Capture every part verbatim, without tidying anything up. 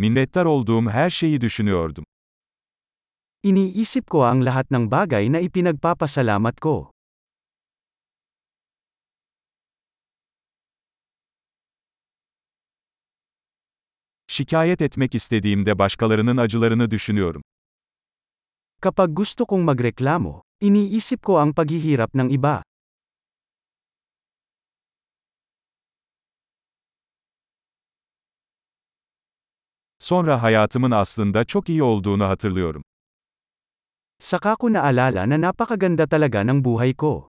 Minnettar olduğum her şeyi düşünüyordum. Iniisip ko ang lahat ng bagay na ipinagpapasalamat ko. Şikayet etmek istediğimde başkalarının acılarını düşünüyorum. Kapag gusto kong magreklamo, iniisip ko ang paghihirap ng iba. Sonra hayatımın aslında çok iyi olduğunu hatırlıyorum. Saka ko naalala na napakaganda talaga ng buhay ko.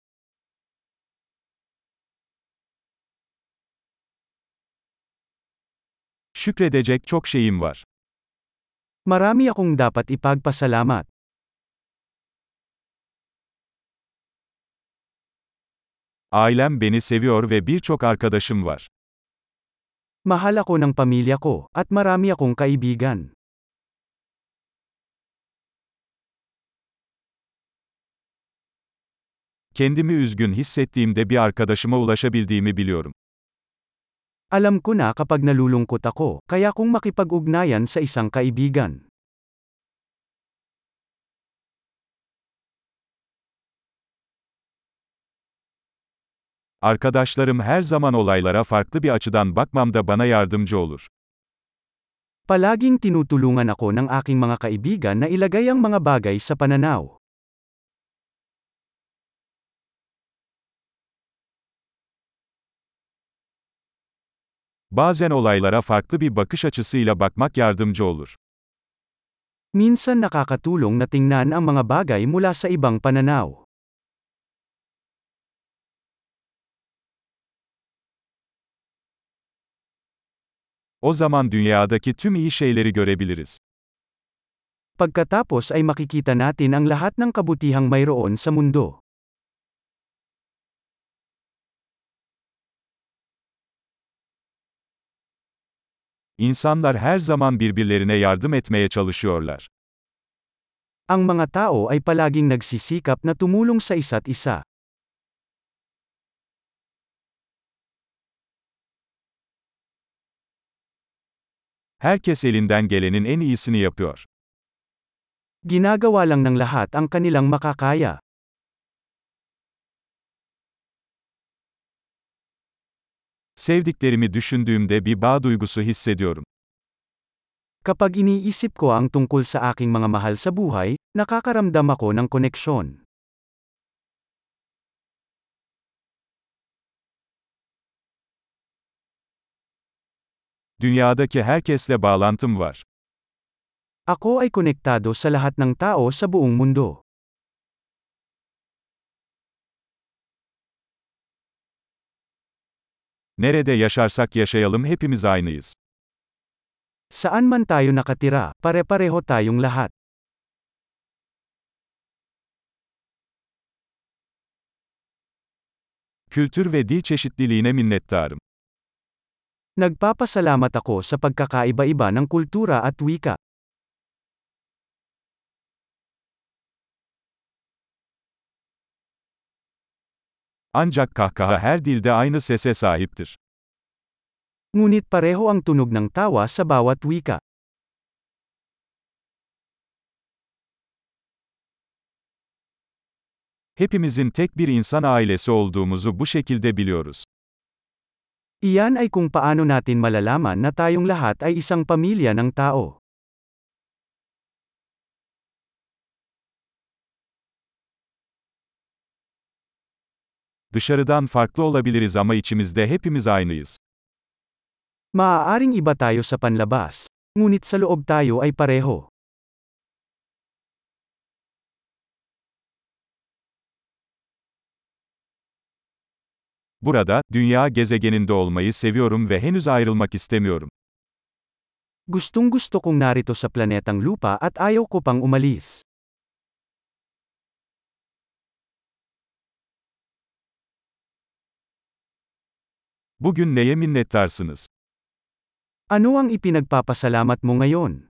Şükredecek çok şeyim var. Marami akong dapat ipagpasalamat. Ailem beni seviyor ve birçok arkadaşım var. Mahal ako ng pamilya ko, at marami akong kaibigan. Kendimi üzgün hissettiğimde bir arkadaşıma ulaşabildiğimi biliyorum. Alam ko na kapag nalulungkot ako, kaya kong makipag-ugnayan sa isang kaibigan. Arkadaşlarım her zaman olaylara farklı bir açıdan bakmamda bana yardımcı olur. Palaging tinutulungan ako ng aking mga kaibigan na ilagay ang mga bagay sa pananaw. Bazen olaylara farklı bir bakış açısıyla bakmak yardımcı olur. Minsan nakakatulong na tingnan ang mga bagay mula sa ibang pananaw. O zaman dünyadaki tüm iyi şeyleri görebiliriz. Pagkatapos ay makikita natin ang lahat ng kabutihang mayroon sa mundo. İnsanlar her zaman birbirlerine yardım etmeye çalışıyorlar. Ang mga tao ay palaging nagsisikap na tumulong sa isa't isa. Herkes elinden gelenin en iyisini yapıyor. Ginagawa lang ng lahat ang kanilang makakaya. Sevdiklerimi düşündüğümde bir bağ duygusu hissediyorum. Kapag iniisip ko ang tungkol sa aking mga mahal sa buhay, nakakaramdam ako ng koneksyon. Dünyadaki herkesle bağlantım var. Ako ay konektado sa lahat ng tao sa buong mundo. Nerede yaşarsak yaşayalım hepimiz aynıyız. Saan man tayo nakatira, pare-pareho tayong lahat. Kültür ve dil çeşitliliğine minnettarım. Nagpapasalamat ako sa pagkakaiba-iba ng kultura at wika. Ancak kahkaha her dilde aynı sese sahiptir. Ngunit pareho ang tunog ng tawa sa bawat wika. Hepimizin tek bir insan ailesi olduğumuzu bu şekilde biliyoruz. Iyan ay kung paano natin malalaman na tayong lahat ay isang pamilya ng tao. Dışarıdan farklı olabiliriz ama içimizde hepimiz aynıyız. Maaaring iba tayo sa panlabas, ngunit sa loob tayo ay pareho. Burada, dünya gezegeninde olmayı seviyorum ve henüz ayrılmak istemiyorum. Gustong gusto kong narito sa planetang lupa at ayaw ko pang umalis. Bugün neye minnettarsınız? Ano ang ipinagpapasalamat mo ngayon?